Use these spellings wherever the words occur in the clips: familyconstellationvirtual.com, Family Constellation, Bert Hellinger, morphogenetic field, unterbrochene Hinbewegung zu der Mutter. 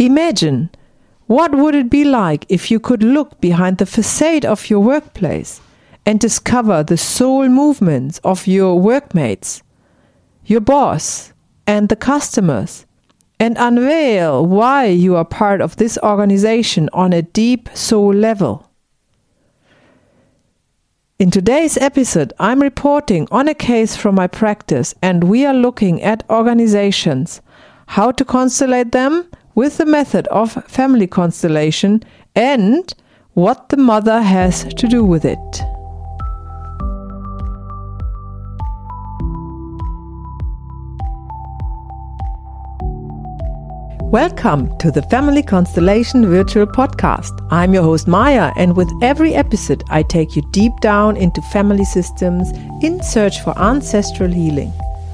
Imagine, what would it be like if you could look behind the facade of your workplace and discover the soul movements of your workmates, your boss, and the customers, and unveil why you are part of this organization on a deep soul level? In today's episode, I'm reporting on a case from my practice, and we are looking at organizations, how to constellate them with the method of family constellation, and what the mother has to do with it. Welcome to the Family Constellation Virtual Podcast. I'm your host Maya, and with every episode I take you deep down into family systems in search for ancestral healing.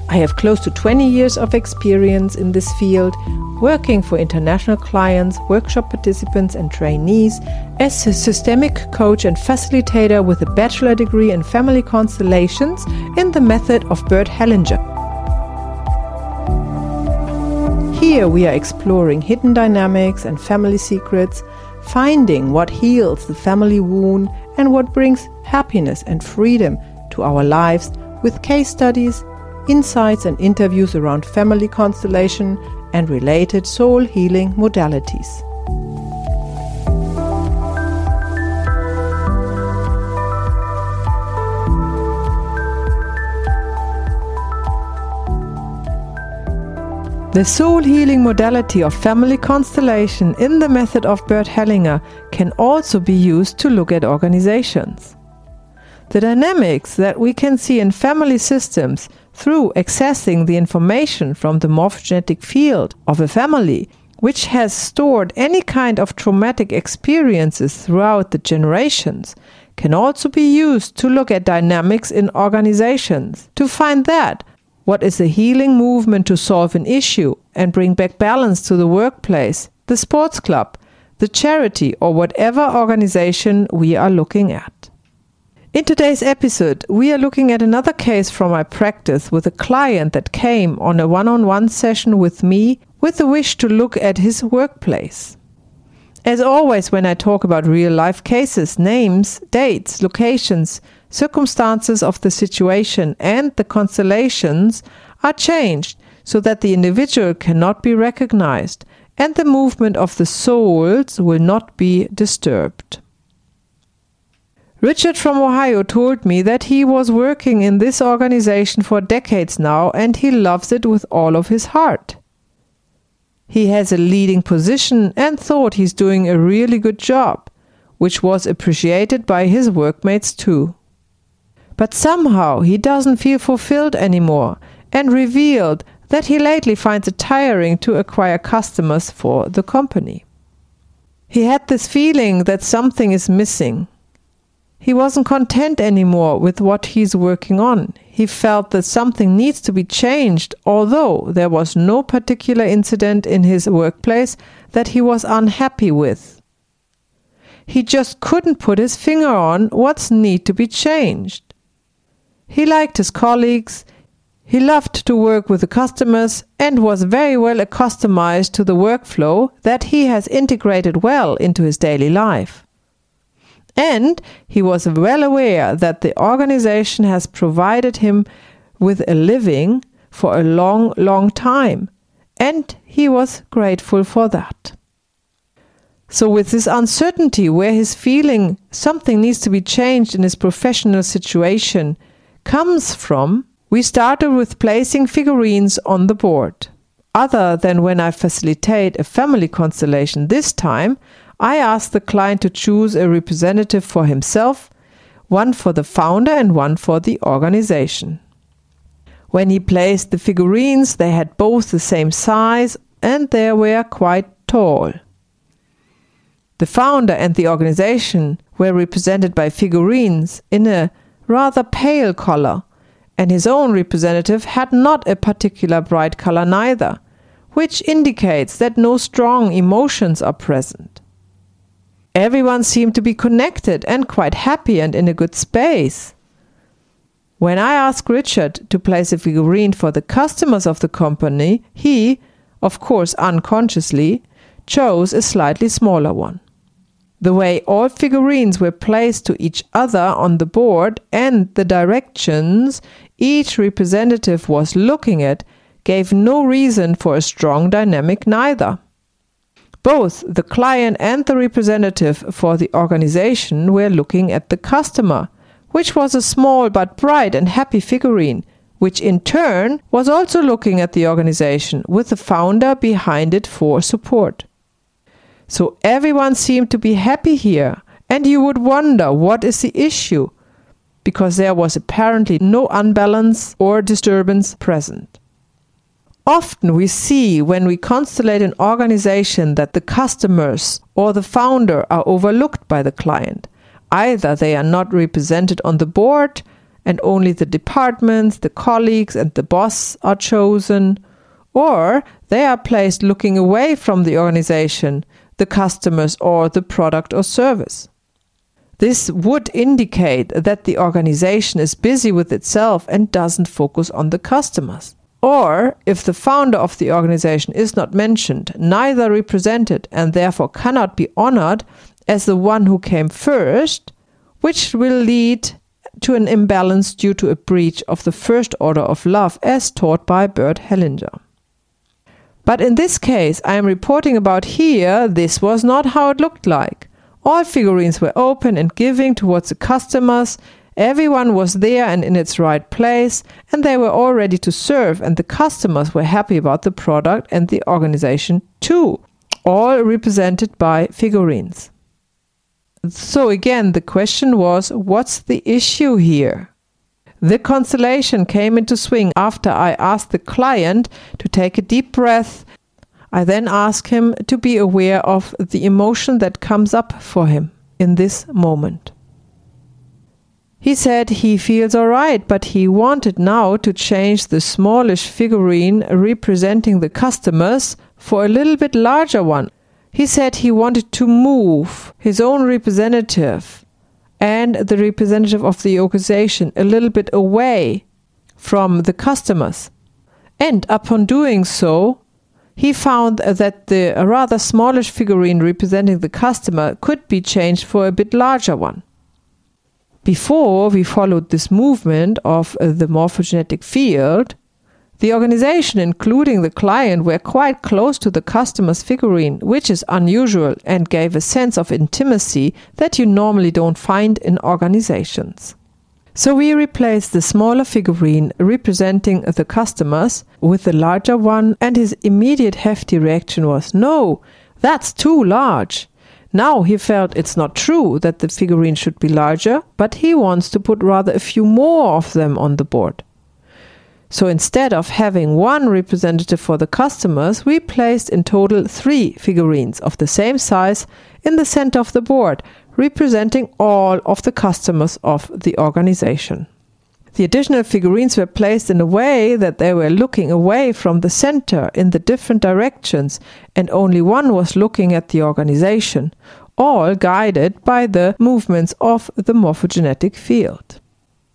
I have close to 20 years of experience in this field, working for international clients, workshop participants and trainees, as a systemic coach and facilitator with a bachelor degree in family constellations in the method of Bert Hellinger. Here we are exploring hidden dynamics and family secrets, finding what heals the family wound and what brings happiness and freedom to our lives with case studies, insights and interviews around family constellation and related soul healing modalities. The soul healing modality of family constellation in the method of Bert Hellinger can also be used to look at organizations. The dynamics that we can see in family systems through accessing the information from the morphogenetic field of a family, which has stored any kind of traumatic experiences throughout the generations, can also be used to look at dynamics in organizations to find that what is the healing movement to solve an issue and bring back balance to the workplace, the sports club, the charity, or whatever organization we are looking at? In today's episode, we are looking at another case from my practice with a client that came on a one-on-one session with me with the wish to look at his workplace. As always, when I talk about real-life cases, names, dates, locations, circumstances of the situation and the constellations are changed so that the individual cannot be recognized and the movement of the souls will not be disturbed. Richard from Ohio told me that he was working in this organization for decades now and he loves it with all of his heart. He has a leading position and thought he's doing a really good job, which was appreciated by his workmates too. But somehow he doesn't feel fulfilled anymore and revealed that he lately finds it tiring to acquire customers for the company. He had this feeling that something is missing. He wasn't content anymore with what he's working on. He felt that something needs to be changed, although there was no particular incident in his workplace that he was unhappy with. He just couldn't put his finger on what's need to be changed. He liked his colleagues, he loved to work with the customers and was very well accustomed to the workflow that he has integrated well into his daily life. And he was well aware that the organization has provided him with a living for a long, long time, and he was grateful for that. So with this uncertainty where his feeling something needs to be changed in his professional situation comes from, we started with placing figurines on the board. Other than when I facilitate a family constellation this time, I asked the client to choose a representative for himself, one for the founder and one for the organization. When he placed the figurines, they had both the same size and they were quite tall. The founder and the organization were represented by figurines in a rather pale color, and his own representative had not a particular bright color neither, which indicates that no strong emotions are present. Everyone seemed to be connected and quite happy and in a good space. When I asked Richard to place a figurine for the customers of the company, he, of course unconsciously, chose a slightly smaller one. The way all figurines were placed to each other on the board and the directions each representative was looking at gave no reason for a strong dynamic neither. Both the client and the representative for the organization were looking at the customer, which was a small but bright and happy figurine, which in turn was also looking at the organization with the founder behind it for support. So everyone seemed to be happy here, and you would wonder what is the issue, because there was apparently no unbalance or disturbance present. Often we see when we constellate an organization that the customers or the founder are overlooked by the client. Either they are not represented on the board and only the departments, the colleagues and the boss are chosen, or they are placed looking away from the organization, the customers or the product or service. This would indicate that the organization is busy with itself and doesn't focus on the customers. Or, if the founder of the organization is not mentioned, neither represented and therefore cannot be honored as the one who came first, which will lead to an imbalance due to a breach of the first order of love as taught by Bert Hellinger. But in this case I am reporting about here, this was not how it looked like. All figurines were open and giving towards the customers. Everyone was there and in its right place, and they were all ready to serve, and the customers were happy about the product and the organization too, all represented by figurines. So again, the question was, what's the issue here? The constellation came into swing after I asked the client to take a deep breath. I then asked him to be aware of the emotion that comes up for him in this moment. He said he feels alright, but he wanted now to change the smallish figurine representing the customers for a little bit larger one. He said he wanted to move his own representative and the representative of the organization a little bit away from the customers. And upon doing so, he found that the rather smallish figurine representing the customer could be changed for a bit larger one. Before we followed this movement of the morphogenetic field, the organization, including the client, were quite close to the customer's figurine, which is unusual and gave a sense of intimacy that you normally don't find in organizations. So we replaced the smaller figurine representing the customers with the larger one, and his immediate hefty reaction was, "No, that's too large." Now he felt it's not true that the figurine should be larger, but he wants to put rather a few more of them on the board. So instead of having one representative for the customers, we placed in total 3 figurines of the same size in the center of the board, representing all of the customers of the organization. The additional figurines were placed in a way that they were looking away from the center in the different directions, and only one was looking at the organization, all guided by the movements of the morphogenetic field.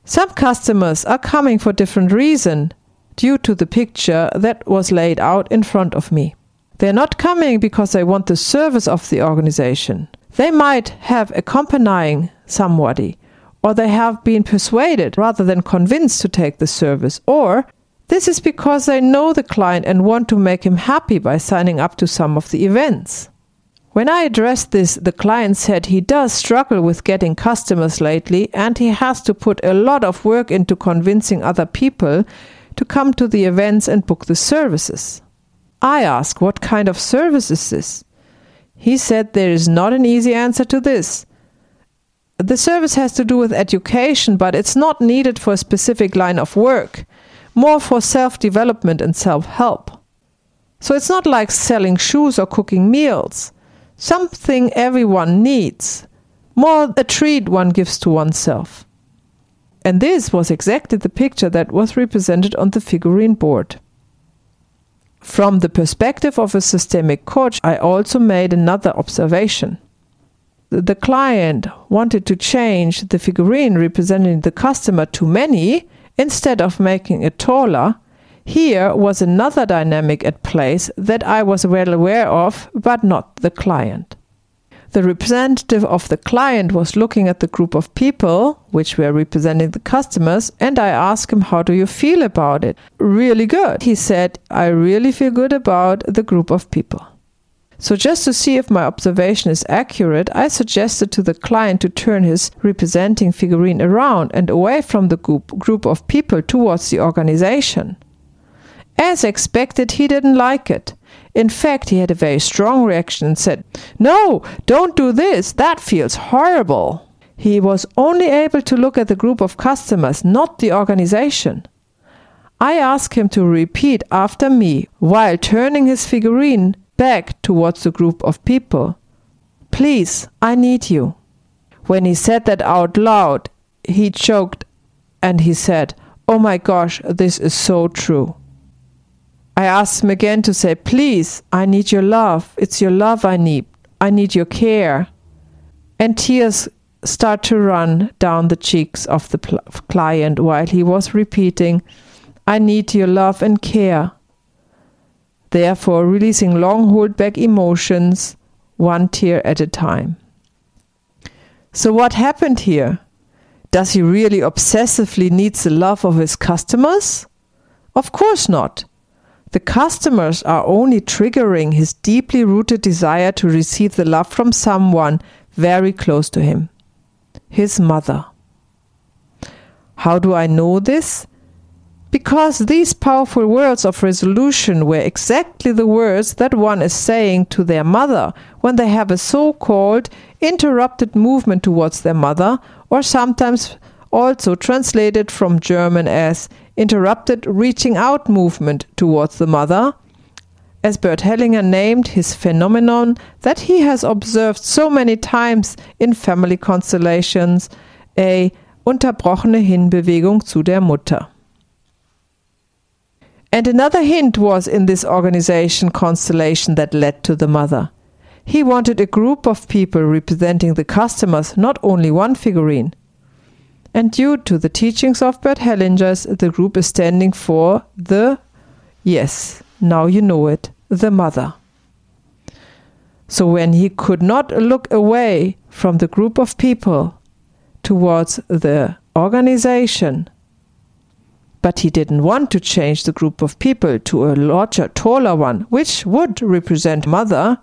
Some customers are coming for different reason due to the picture that was laid out in front of me. They're not coming because they want the service of the organization. They might have accompanying somebody, or they have been persuaded rather than convinced to take the service, or this is because they know the client and want to make him happy by signing up to some of the events. When I addressed this, the client said he does struggle with getting customers lately, and he has to put a lot of work into convincing other people to come to the events and book the services. I asked, what kind of service is this? He said there is not an easy answer to this. The service has to do with education, but it's not needed for a specific line of work, more for self-development and self-help. So it's not like selling shoes or cooking meals. Something everyone needs, more a treat one gives to oneself. And this was exactly the picture that was represented on the figurine board. From the perspective of a systemic coach, I also made another observation. The client wanted to change the figurine representing the customer to many instead of making it taller. Here was another dynamic at play that I was well aware of, but not the client. The representative of the client was looking at the group of people, which were representing the customers, and I asked him, how do you feel about it? Really good. He said, I really feel good about the group of people. So just to see if my observation is accurate, I suggested to the client to turn his representing figurine around and away from the group of people towards the organization. As expected, he didn't like it. In fact, he had a very strong reaction and said, "No, don't do this. That feels horrible." He was only able to look at the group of customers, not the organization. I asked him to repeat after me while turning his figurine back towards the group of people, "Please, I need you." When he said that out loud, he choked and he said, "Oh my gosh, this is so true." I asked him again to say, "Please, I need your love. It's your love I need. I need your care." And tears start to run down the cheeks of the client while he was repeating, "I need your love and care." Therefore, releasing long holdback emotions, one tear at a time. So what happened here? Does he really obsessively need the love of his customers? Of course not. The customers are only triggering his deeply rooted desire to receive the love from someone very close to him, his mother. How do I know this? Because these powerful words of resolution were exactly the words that one is saying to their mother when they have a so-called interrupted movement towards their mother, or sometimes also translated from German as interrupted reaching out movement towards the mother, as Bert Hellinger named his phenomenon that he has observed so many times in family constellations, a unterbrochene Hinbewegung zu der Mutter. And another hint was in this organisation constellation that led to the mother. He wanted a group of people representing the customers, not only one figurine. And due to the teachings of Bert Hellinger's, the group is standing for the, yes, now you know it, the mother. So when he could not look away from the group of people towards the organization, but he didn't want to change the group of people to a larger, taller one, which would represent mother,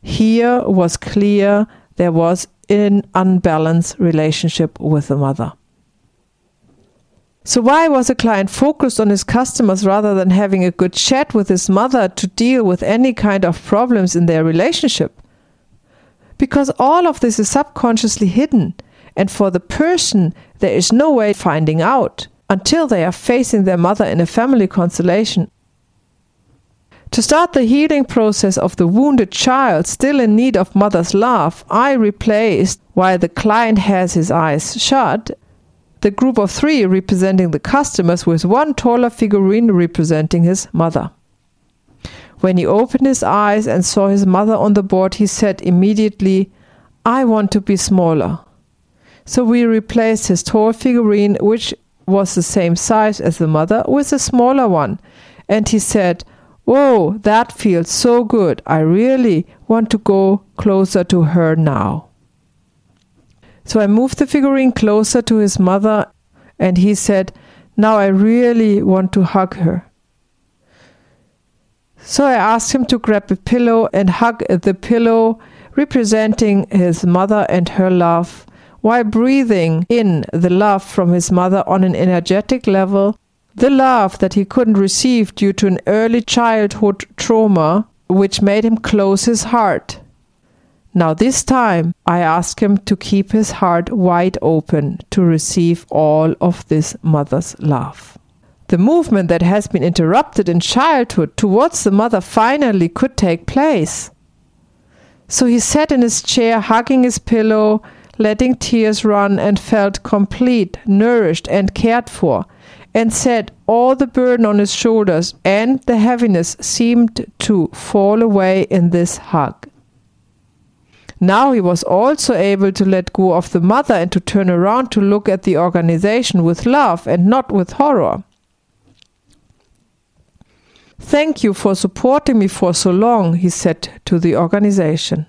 here was clear there was in unbalanced relationship with the mother. So why was a client focused on his customers rather than having a good chat with his mother to deal with any kind of problems in their relationship? Because all of this is subconsciously hidden, and for the person there is no way finding out until they are facing their mother in a family constellation. To start the healing process of the wounded child still in need of mother's love, I replaced, while the client has his eyes shut, the group of three representing the customers with one taller figurine representing his mother. When he opened his eyes and saw his mother on the board, he said immediately, "I want to be smaller." So we replaced his tall figurine, which was the same size as the mother, with a smaller one. And he said, "Whoa, that feels so good. I really want to go closer to her now." So I moved the figurine closer to his mother, and he said, "Now I really want to hug her." So I asked him to grab a pillow and hug the pillow, representing his mother and her love, while breathing in the love from his mother on an energetic level, the love that he couldn't receive due to an early childhood trauma, which made him close his heart. Now this time, I asked him to keep his heart wide open to receive all of this mother's love. The movement that has been interrupted in childhood towards the mother finally could take place. So he sat in his chair, hugging his pillow, letting tears run, and felt complete, nourished and cared for, and said all the burden on his shoulders and the heaviness seemed to fall away in this hug. Now he was also able to let go of the mother and to turn around to look at the organization with love and not with horror. "Thank you for supporting me for so long," he said to the organization.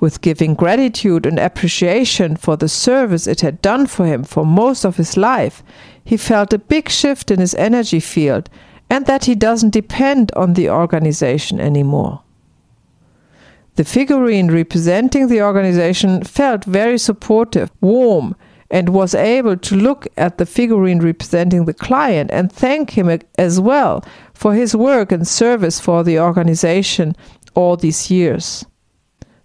With giving gratitude and appreciation for the service it had done for him for most of his life, he felt a big shift in his energy field and that he doesn't depend on the organization anymore. The figurine representing the organization felt very supportive, warm, and was able to look at the figurine representing the client and thank him as well for his work and service for the organization all these years.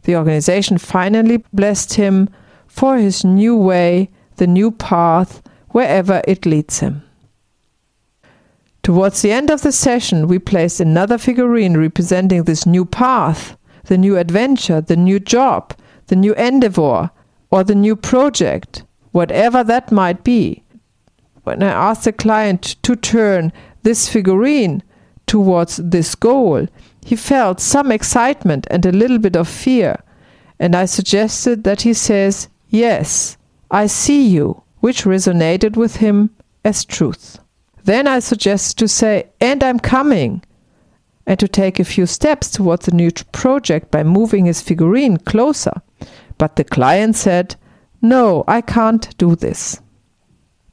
The organization finally blessed him for his new way, the new path, wherever it leads him. Towards the end of the session, we placed another figurine representing this new path, the new adventure, the new job, the new endeavor, or the new project, whatever that might be. When I asked the client to turn this figurine towards this goal, he felt some excitement and a little bit of fear, and I suggested that he says, "Yes, I see you," which resonated with him as truth. Then I suggested to say, "And I'm coming," and to take a few steps towards the new project by moving his figurine closer. But the client said, "No, I can't do this."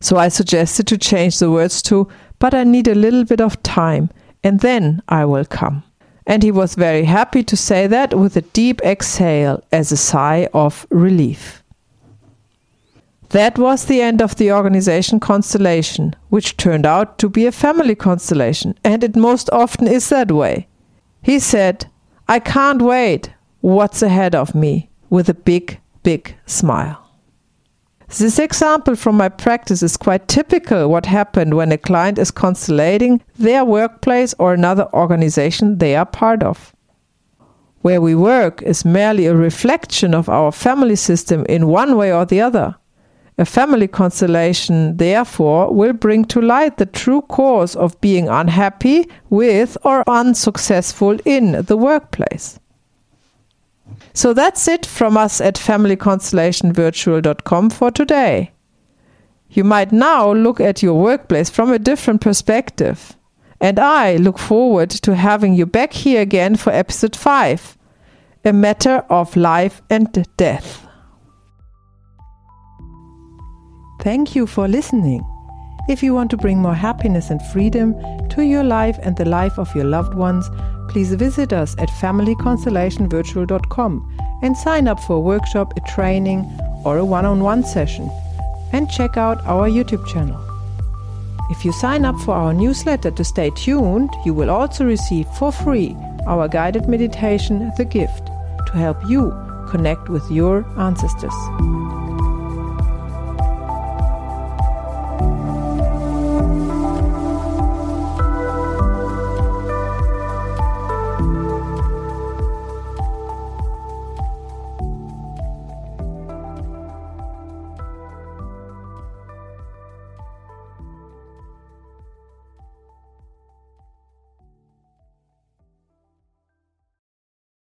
So I suggested to change the words to, "But I need a little bit of time, and then I will come." And he was very happy to say that with a deep exhale as a sigh of relief. That was the end of the Organisation Constellation, which turned out to be a family constellation, and it most often is that way. He said, "I can't wait. What's ahead of me?" with a big, big smile. This example from my practice is quite typical what happened when a client is constellating their workplace or another organization they are part of. Where we work is merely a reflection of our family system in one way or the other. A family constellation, therefore, will bring to light the true cause of being unhappy with or unsuccessful in the workplace. So that's it from us at familyconstellationvirtual.com for today. You might now look at your workplace from a different perspective. And I look forward to having you back here again for episode 5, A Matter of Life and Death. Thank you for listening. If you want to bring more happiness and freedom to your life and the life of your loved ones, please visit us at familyconstellationvirtual.com and sign up for a workshop, a training, or a one-on-one session. And check out our YouTube channel. If you sign up for our newsletter to stay tuned, you will also receive for free our guided meditation, The Gift, to help you connect with your ancestors.